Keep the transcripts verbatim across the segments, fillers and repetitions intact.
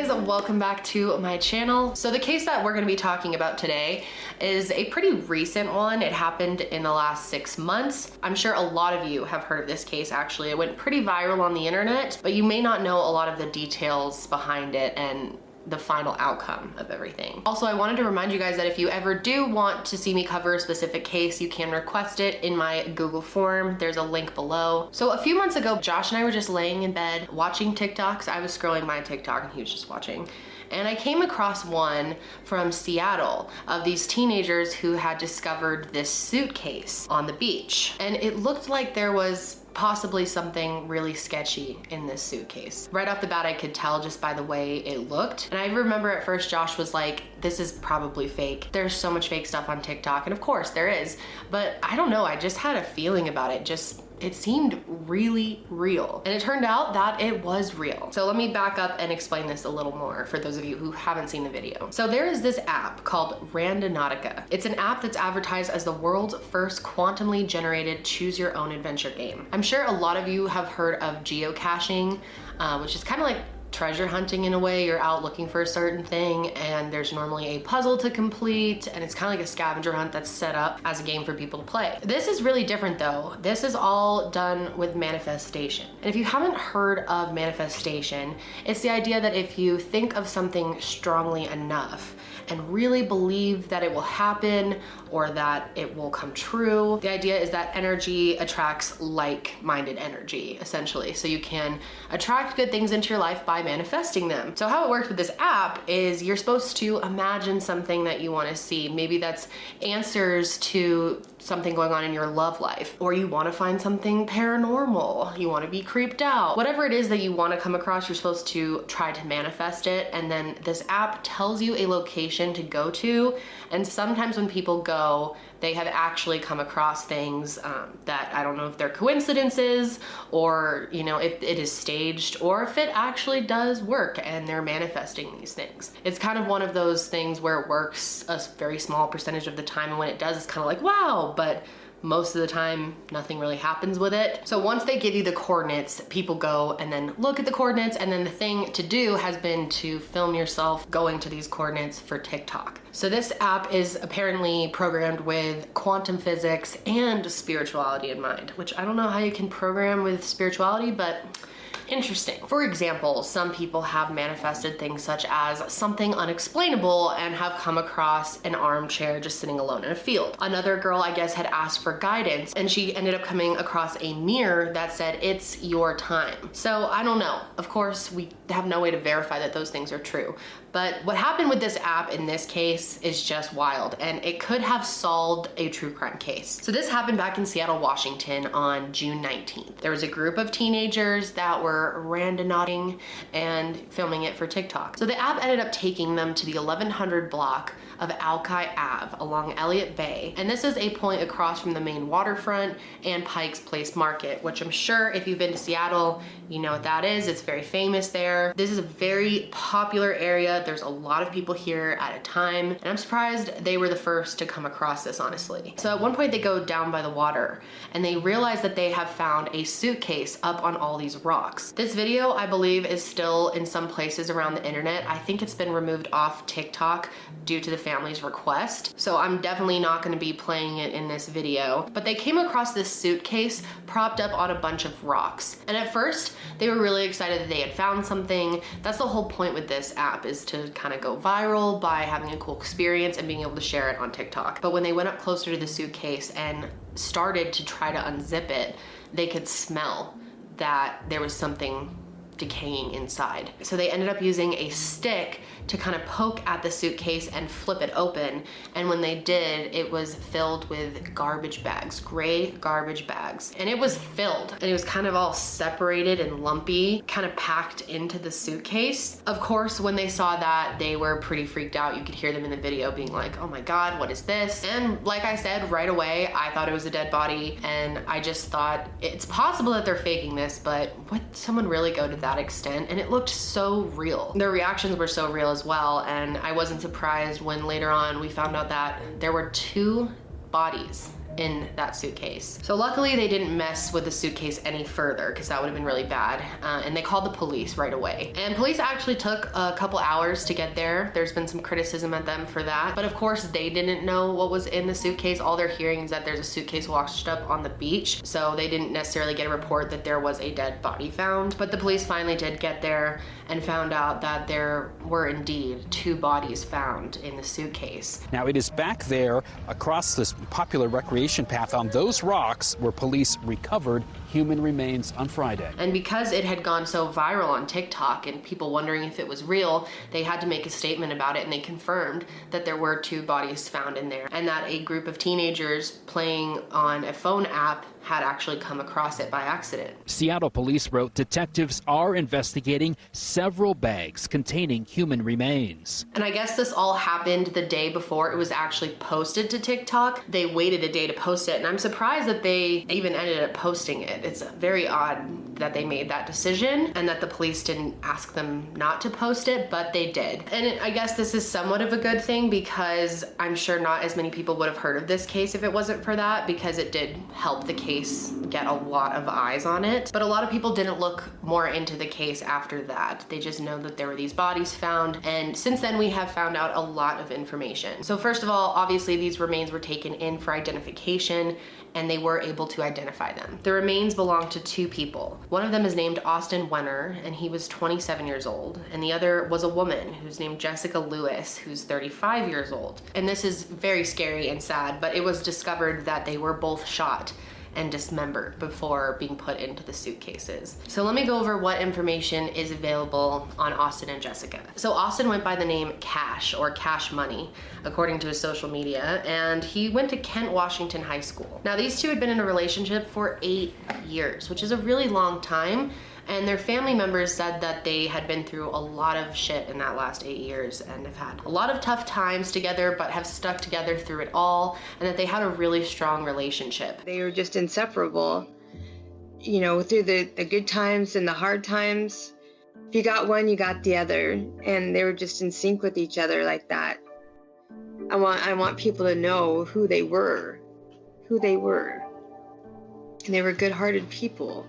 guys, welcome back to my channel. So the case that we're gonna be talking about today is a pretty recent one. It happened in the last six months. I'm sure a lot of you have heard of this case actually. It went pretty viral on the internet, but you may not know a lot of the details behind it and the final outcome of everything. Also, I wanted to remind you guys that if you ever do want to see me cover a specific case, you can request it in my Google form. There's a link below. So a few months ago, Josh and I were just laying in bed watching TikToks. I was scrolling my TikTok and he was just watching. And I came across one from Seattle of these teenagers who had discovered this suitcase on the beach. And it looked like there was possibly something really sketchy in this suitcase. Right off the bat, I could tell just by the way it looked. And I remember at first Josh was like, this is probably fake. There's so much fake stuff on TikTok. And of course there is, but I don't know. I just had a feeling about it. Just, it seemed really real. And it turned out that it was real. So let me back up and explain this a little more for those of you who haven't seen the video. So there is this app called Randonautica. It's an app that's advertised as the world's first quantumly generated choose your own adventure game. I'm sure a lot of you have heard of geocaching, uh, which is kind of like treasure hunting in a way. You're out looking for a certain thing and there's normally a puzzle to complete, and it's kind of like a scavenger hunt that's set up as a game for people to play. This is really different though. This is all done with manifestation. And if you haven't heard of manifestation, it's the idea that if you think of something strongly enough and really believe that it will happen or that it will come true, the idea is that energy attracts like-minded energy, essentially. So you can attract good things into your life by manifesting them. So how it works with this app is you're supposed to imagine something that you want to see. Maybe that's answers to something going on in your love life, or you want to find something paranormal, you want to be creeped out. Whatever it is that you want to come across, you're supposed to try to manifest it. And then this app tells you a location to go to. And sometimes when people go, they have actually come across things um, that I don't know if they're coincidences or, you know, if it is staged or if it actually does work and they're manifesting these things. It's kind of one of those things where it works a very small percentage of the time, and when it does, it's kind of like, wow, but most of the time, nothing really happens with it. So once they give you the coordinates, people go and then look at the coordinates, and then the thing to do has been to film yourself going to these coordinates for TikTok. So this app is apparently programmed with quantum physics and spirituality in mind, which I don't know how you can program with spirituality, but interesting. For example, some people have manifested things such as something unexplainable and have come across an armchair just sitting alone in a field. Another girl, I guess, had asked for guidance and she ended up coming across a mirror that said, "It's your time." So I don't know. Of course, we have no way to verify that those things are true. But what happened with this app in this case is just wild, and it could have solved a true crime case. So this happened back in Seattle, Washington on June nineteenth. There was a group of teenagers that were randonauting and filming it for TikTok. So the app ended up taking them to the eleven hundred block of Alki Ave along Elliott Bay. And this is a point across from the main waterfront and Pike's Place Market, which I'm sure if you've been to Seattle, you know what that is. It's very famous there. This is a very popular area. There's a lot of people here at a time. And I'm surprised they were the first to come across this, honestly. So at one point they go down by the water and they realize that they have found a suitcase up on all these rocks. This video, I believe, is still in some places around the internet. I think it's been removed off TikTok due to the family's request. So I'm definitely not gonna be playing it in this video, but they came across this suitcase propped up on a bunch of rocks. And at first they were really excited that they had found something. That's the whole point with this app, is to kind of go viral by having a cool experience and being able to share it on TikTok. But when they went up closer to the suitcase and started to try to unzip it, they could smell that there was something decaying inside. So they ended up using a stick to kind of poke at the suitcase and flip it open. And when they did, it was filled with garbage bags, gray garbage bags. And it was filled, and it was kind of all separated and lumpy, kind of packed into the suitcase. Of course, when they saw that, they were pretty freaked out. You could hear them in the video being like, oh my God, what is this? And like I said, right away, I thought it was a dead body. And I just thought, it's possible that they're faking this, but would someone really go to that extent? And it looked so real. Their reactions were so real as well, and I wasn't surprised when later on we found out that there were two bodies in that suitcase. So luckily they didn't mess with the suitcase any further because that would have been really bad. Uh, and they called the police right away. And police actually took a couple hours to get there. There's been some criticism at them for that. But of course they didn't know what was in the suitcase. All they're hearing is that there's a suitcase washed up on the beach. So they didn't necessarily get a report that there was a dead body found. But the police finally did get there and found out that there were indeed two bodies found in the suitcase. Now it is back there across this popular recreation path on those rocks where police recovered human remains on Friday. And because it had gone so viral on TikTok and people wondering if it was real, they had to make a statement about it, and they confirmed that there were two bodies found in there and that a group of teenagers playing on a phone app had actually come across it by accident. Seattle police wrote detectives are investigating several bags containing human remains. And I guess this all happened the day before it was actually posted to TikTok. They waited a day to post it, and I'm surprised that they even ended up posting it. It's very odd that they made that decision and that the police didn't ask them not to post it, but they did. And I guess this is somewhat of a good thing because I'm sure not as many people would have heard of this case if it wasn't for that, because it did help the case get a lot of eyes on it. But a lot of people didn't look more into the case after that. They just know that there were these bodies found, and since then we have found out a lot of information. So first of all, obviously these remains were taken in for identification, and they were able to identify them. The remains belong to two people. One of them is named Austin Wenner, and he was twenty-seven years old, and the other was a woman who's named Jessica Lewis, who's thirty-five years old. And this is very scary and sad, but it was discovered that they were both shot and dismembered before being put into the suitcases. So let me go over what information is available on Austin and Jessica. So Austin went by the name Cash, or Cash Money, according to his social media, and he went to Kent Washington High School. Now these two had been in a relationship for eight years, which is a really long time, and their family members said that they had been through a lot of shit in that last eight years and have had a lot of tough times together, but have stuck together through it all, and that they had a really strong relationship. They were just inseparable, you know, through the, the good times and the hard times. If you got one, you got the other, and they were just in sync with each other like that. I want, I want people to know who they were, who they were, and they were good-hearted people.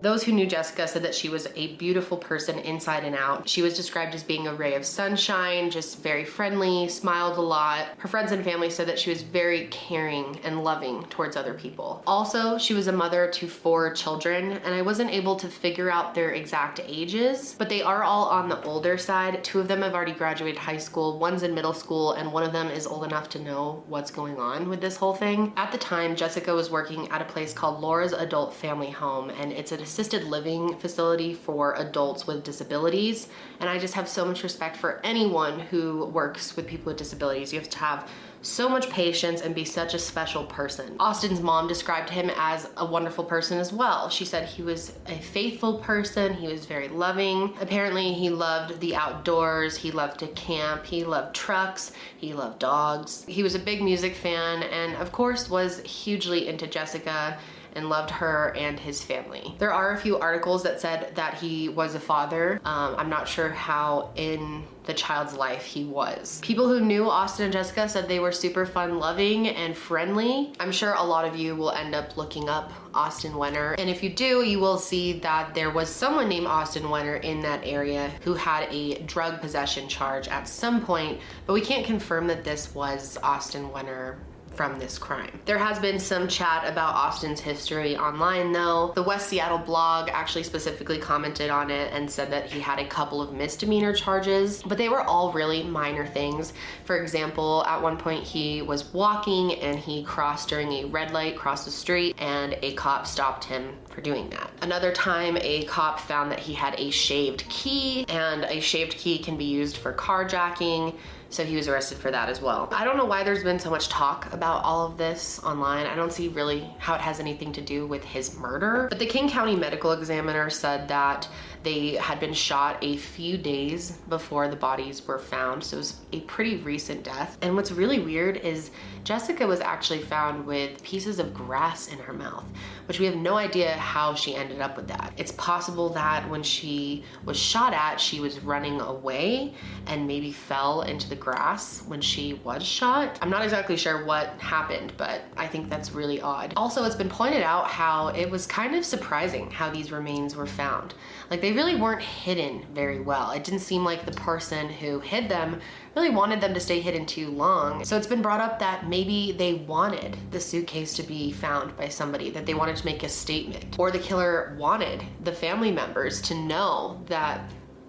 Those who knew Jessica said that she was a beautiful person inside and out. She was described as being a ray of sunshine, just very friendly, smiled a lot. Her friends and family said that she was very caring and loving towards other people. Also, she was a mother to four children, and I wasn't able to figure out their exact ages, but they are all on the older side. Two of them have already graduated high school, one's in middle school, and one of them is old enough to know what's going on with this whole thing. At the time, Jessica was working at a place called Laura's Adult Family Home, and it's an assisted living facility for adults with disabilities. And I just have so much respect for anyone who works with people with disabilities. You have to have so much patience and be such a special person. Austin's mom described him as a wonderful person as well. She said he was a faithful person, he was very loving. Apparently he loved the outdoors, he loved to camp, he loved trucks, he loved dogs. He was a big music fan and of course was hugely into Jessica and loved her and his family. There are a few articles that said that he was a father. Um, I'm not sure how in the child's life he was. People who knew Austin and Jessica said they were super fun, loving, and friendly. I'm sure a lot of you will end up looking up Austin Wenner, and if you do, you will see that there was someone named Austin Wenner in that area who had a drug possession charge at some point, but we can't confirm that this was Austin Wenner from this crime. There has been some chat about Austin's history online though. The West Seattle blog actually specifically commented on it and said that he had a couple of misdemeanor charges, but they were all really minor things. For example, at one point he was walking and he crossed during a red light, crossed the street, and a cop stopped him for doing that. Another time a cop found that he had a shaved key, and a shaved key can be used for carjacking. So he was arrested for that as well. I don't know why there's been so much talk about all of this online. I don't see really how it has anything to do with his murder. But the King County Medical Examiner said that they had been shot a few days before the bodies were found. So it was a pretty recent death. And what's really weird is Jessica was actually found with pieces of grass in her mouth, which we have no idea how she ended up with that. It's possible that when she was shot at, she was running away and maybe fell into the the grass when she was shot. I'm not exactly sure what happened, but I think that's really odd. Also, it's been pointed out how it was kind of surprising how these remains were found. Like, they really weren't hidden very well. It didn't seem like the person who hid them really wanted them to stay hidden too long. So it's been brought up that maybe they wanted the suitcase to be found by somebody, that they wanted to make a statement, or the killer wanted the family members to know that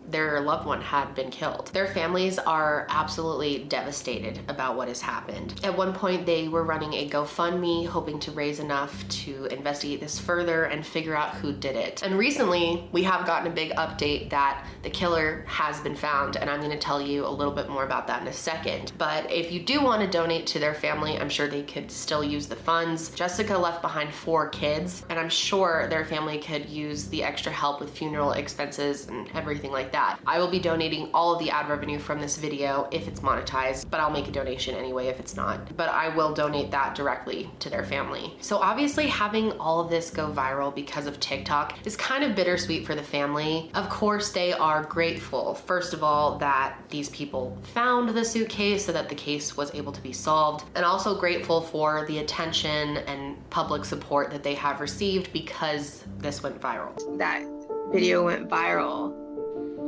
their loved one had been killed. Their families are absolutely devastated about what has happened. At one point, they were running a GoFundMe, hoping to raise enough to investigate this further and figure out who did it. And recently, we have gotten a big update that the killer has been found, and I'm gonna tell you a little bit more about that in a second. But if you do wanna donate to their family, I'm sure they could still use the funds. Jessica left behind four kids, and I'm sure their family could use the extra help with funeral expenses and everything like that. That. I will be donating all of the ad revenue from this video if it's monetized, but I'll make a donation anyway if it's not. But I will donate that directly to their family. So obviously having all of this go viral because of TikTok is kind of bittersweet for the family. Of course, they are grateful, first of all, that these people found the suitcase so that the case was able to be solved, and also grateful for the attention and public support that they have received because this went viral. That video went viral.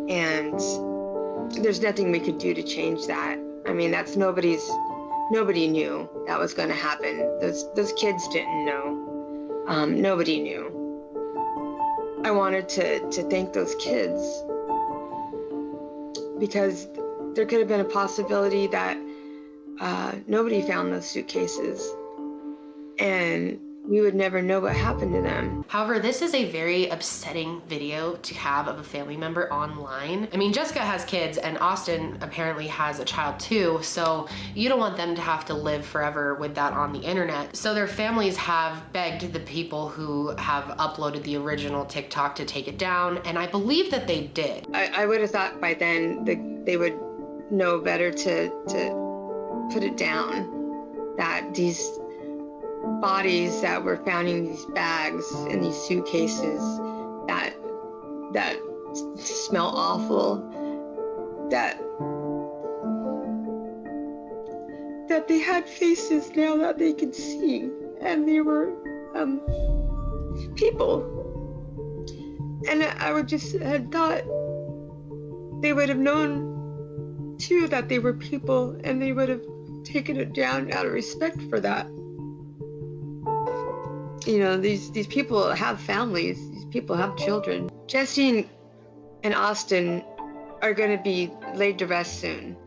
And there's nothing we could do to change that. I mean, that's nobody's, nobody knew that was gonna happen. Those those kids didn't know. Um, nobody knew. I wanted to, to thank those kids because there could have been a possibility that uh, nobody found those suitcases. And we would never know what happened to them. However, this is a very upsetting video to have of a family member online. I mean, Jessica has kids and Austin apparently has a child too, so you don't want them to have to live forever with that on the internet. So their families have begged the people who have uploaded the original TikTok to take it down, and I believe that they did. I, I would have thought by then the, they would know better to, to put it down, that these bodies that were found in these bags and these suitcases that that smell awful, that that they had faces now that they could see, and they were um, people. And I would just had thought they would have known too that they were people, and they would have taken it down out of respect for that. You know, these, these people have families, these people have children. Jesse and Austin are gonna be laid to rest soon.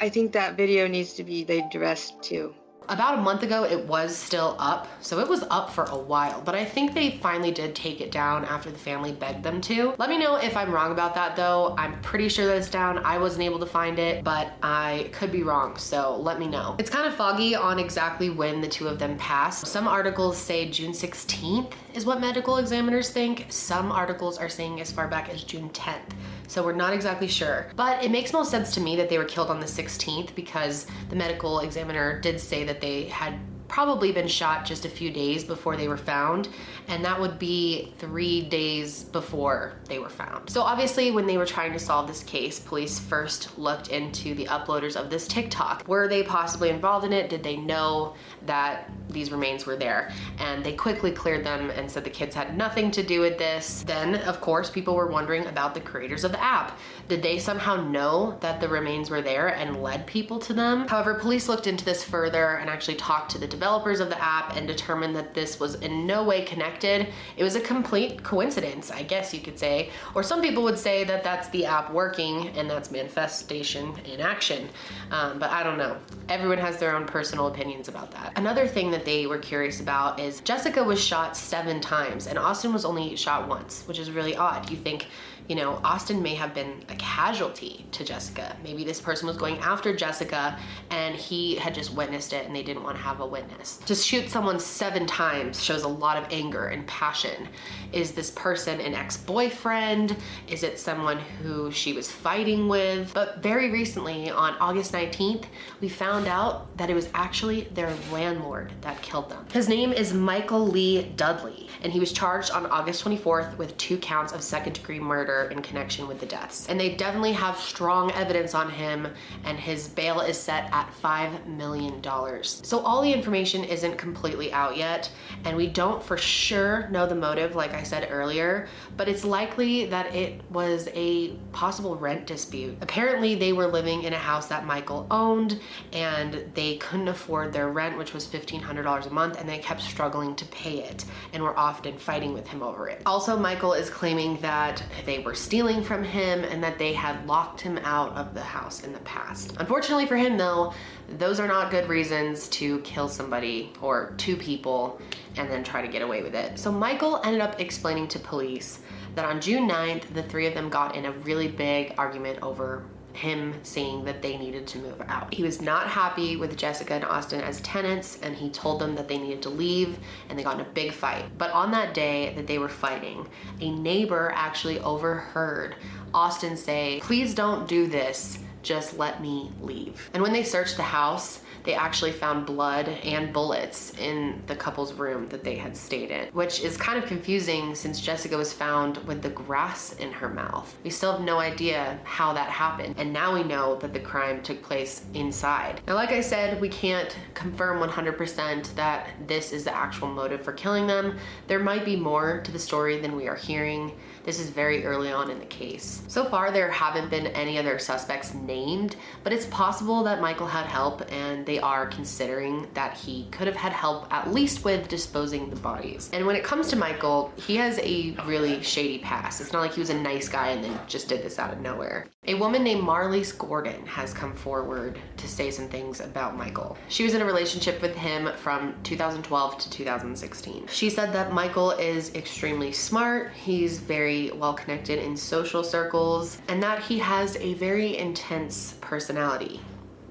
I think that video needs to be laid to rest too. About a month ago, it was still up, so it was up for a while, but I think they finally did take it down after the family begged them to. Let me know if I'm wrong about that though. I'm pretty sure that it's down. I wasn't able to find it, but I could be wrong, so let me know. It's kind of foggy on exactly when the two of them passed. Some articles say June sixteenth is what medical examiners think. Some articles are saying as far back as June tenth. So we're not exactly sure, but it makes most sense to me that they were killed on the sixteenth because the medical examiner did say that they had probably been shot just a few days before they were found, and that would be three days before they were found. So obviously when they were trying to solve this case, police first looked into the uploaders of this TikTok. Were they possibly involved in it? Did they know that these remains were there? And they quickly cleared them and said the kids had nothing to do with this. Then of course people were wondering about the creators of the app. Did they somehow know that the remains were there and led people to them? However, police looked into this further and actually talked to the developers of the app and determined that this was in no way connected. It was a complete coincidence, I guess you could say, or some people would say that that's the app working and that's manifestation in action, um, but I don't know. Everyone has their own personal opinions about that. Another thing that they were curious about is Jessica was shot seven times and Austin was only shot once, which is really odd. You think, you know, Austin may have been a casualty to Jessica. Maybe this person was going after Jessica and he had just witnessed it and they didn't want to have a witness. madness. To shoot someone seven times shows a lot of anger and passion. Is this person an ex-boyfriend? Is it someone who she was fighting with? But very recently, on August nineteenth, we found out that it was actually their landlord that killed them. His name is Michael Lee Dudley, and he was charged on August twenty-fourth with two counts of second-degree murder in connection with the deaths. And they definitely have strong evidence on him, and his bail is set at five million dollars. So all the information isn't completely out yet, and we don't for sure know the motive, like I said earlier, but it's likely that it was a possible rent dispute. Apparently, they were living in a house that Michael owned, and they couldn't afford their rent, which was fifteen hundred dollars a month, and they kept struggling to pay it, and were often fighting with him over it. Also, Michael is claiming that they were stealing from him and that they had locked him out of the house in the past. Unfortunately for him, though, those are not good reasons to kill somebody or two people and then try to get away with it. So Michael ended up explaining to police that on June ninth, the three of them got in a really big argument over him saying that they needed to move out. He was not happy with Jessica and Austin as tenants, and he told them that they needed to leave, and they got in a big fight. But on that day that they were fighting, a neighbor actually overheard Austin say, "Please don't do this, just let me leave." And when they searched the house, they actually found blood and bullets in the couple's room that they had stayed in, which is kind of confusing since Jessica was found with the grass in her mouth. We still have no idea how that happened, and now we know that the crime took place inside. Now, like I said, we can't confirm one hundred percent that this is the actual motive for killing them. There might be more to the story than we are hearing. This is very early on in the case. So far, there haven't been any other suspects named, but it's possible that Michael had help, and they They are considering that he could have had help at least with disposing the bodies. And when it comes to Michael, he has a really shady past. It's not like he was a nice guy and then just did this out of nowhere. A woman named Marlise Gordon has come forward to say some things about Michael. She was in a relationship with him from two thousand twelve to two thousand sixteen. She said that Michael is extremely smart, he's very well connected in social circles, and that he has a very intense personality.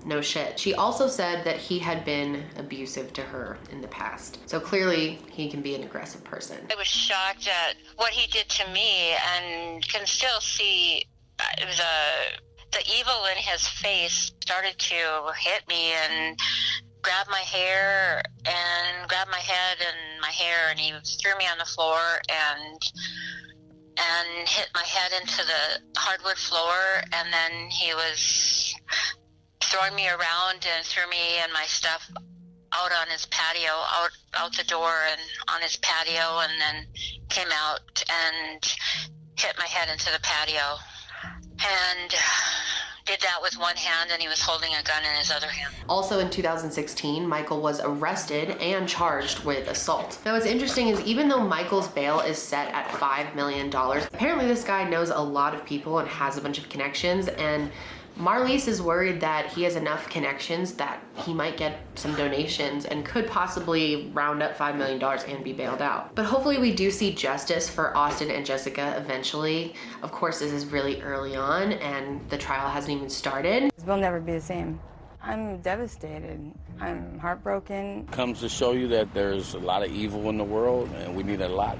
No shit. She also said that he had been abusive to her in the past. So clearly, he can be an aggressive person. I was shocked at what he did to me, and can still see the the evil in his face started to hit me and grab my hair and grab my head and my hair, and he threw me on the floor and and hit my head into the hardwood floor, and then he was throwing me around and threw me and my stuff out on his patio, out out the door and on his patio, and then came out and hit my head into the patio and did that with one hand, and he was holding a gun in his other hand. Also in two thousand sixteen, Michael was arrested and charged with assault. Now what's interesting is even though Michael's bail is set at five million dollars, apparently this guy knows a lot of people and has a bunch of connections, and Marlise is worried that he has enough connections that he might get some donations and could possibly round up five million dollars and be bailed out. But hopefully we do see justice for Austin and Jessica eventually. Of course, this is really early on and the trial hasn't even started. We'll never be the same. I'm devastated. I'm heartbroken. Comes to show you that there's a lot of evil in the world, and we need a lot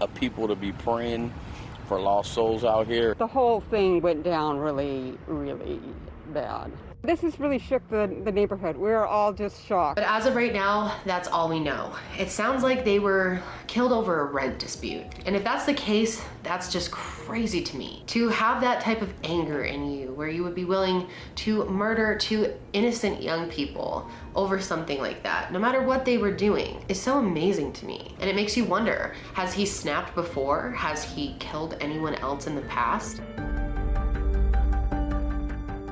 of people to be praying for lost souls out here. The whole thing went down really, really bad. This has really shook the, the neighborhood. We're all just shocked. But as of right now, that's all we know. It sounds like they were killed over a rent dispute. And if that's the case, that's just crazy to me. To have that type of anger in you, where you would be willing to murder two innocent young people over something like that, no matter what they were doing, is so amazing to me. And it makes you wonder, has he snapped before? Has he killed anyone else in the past?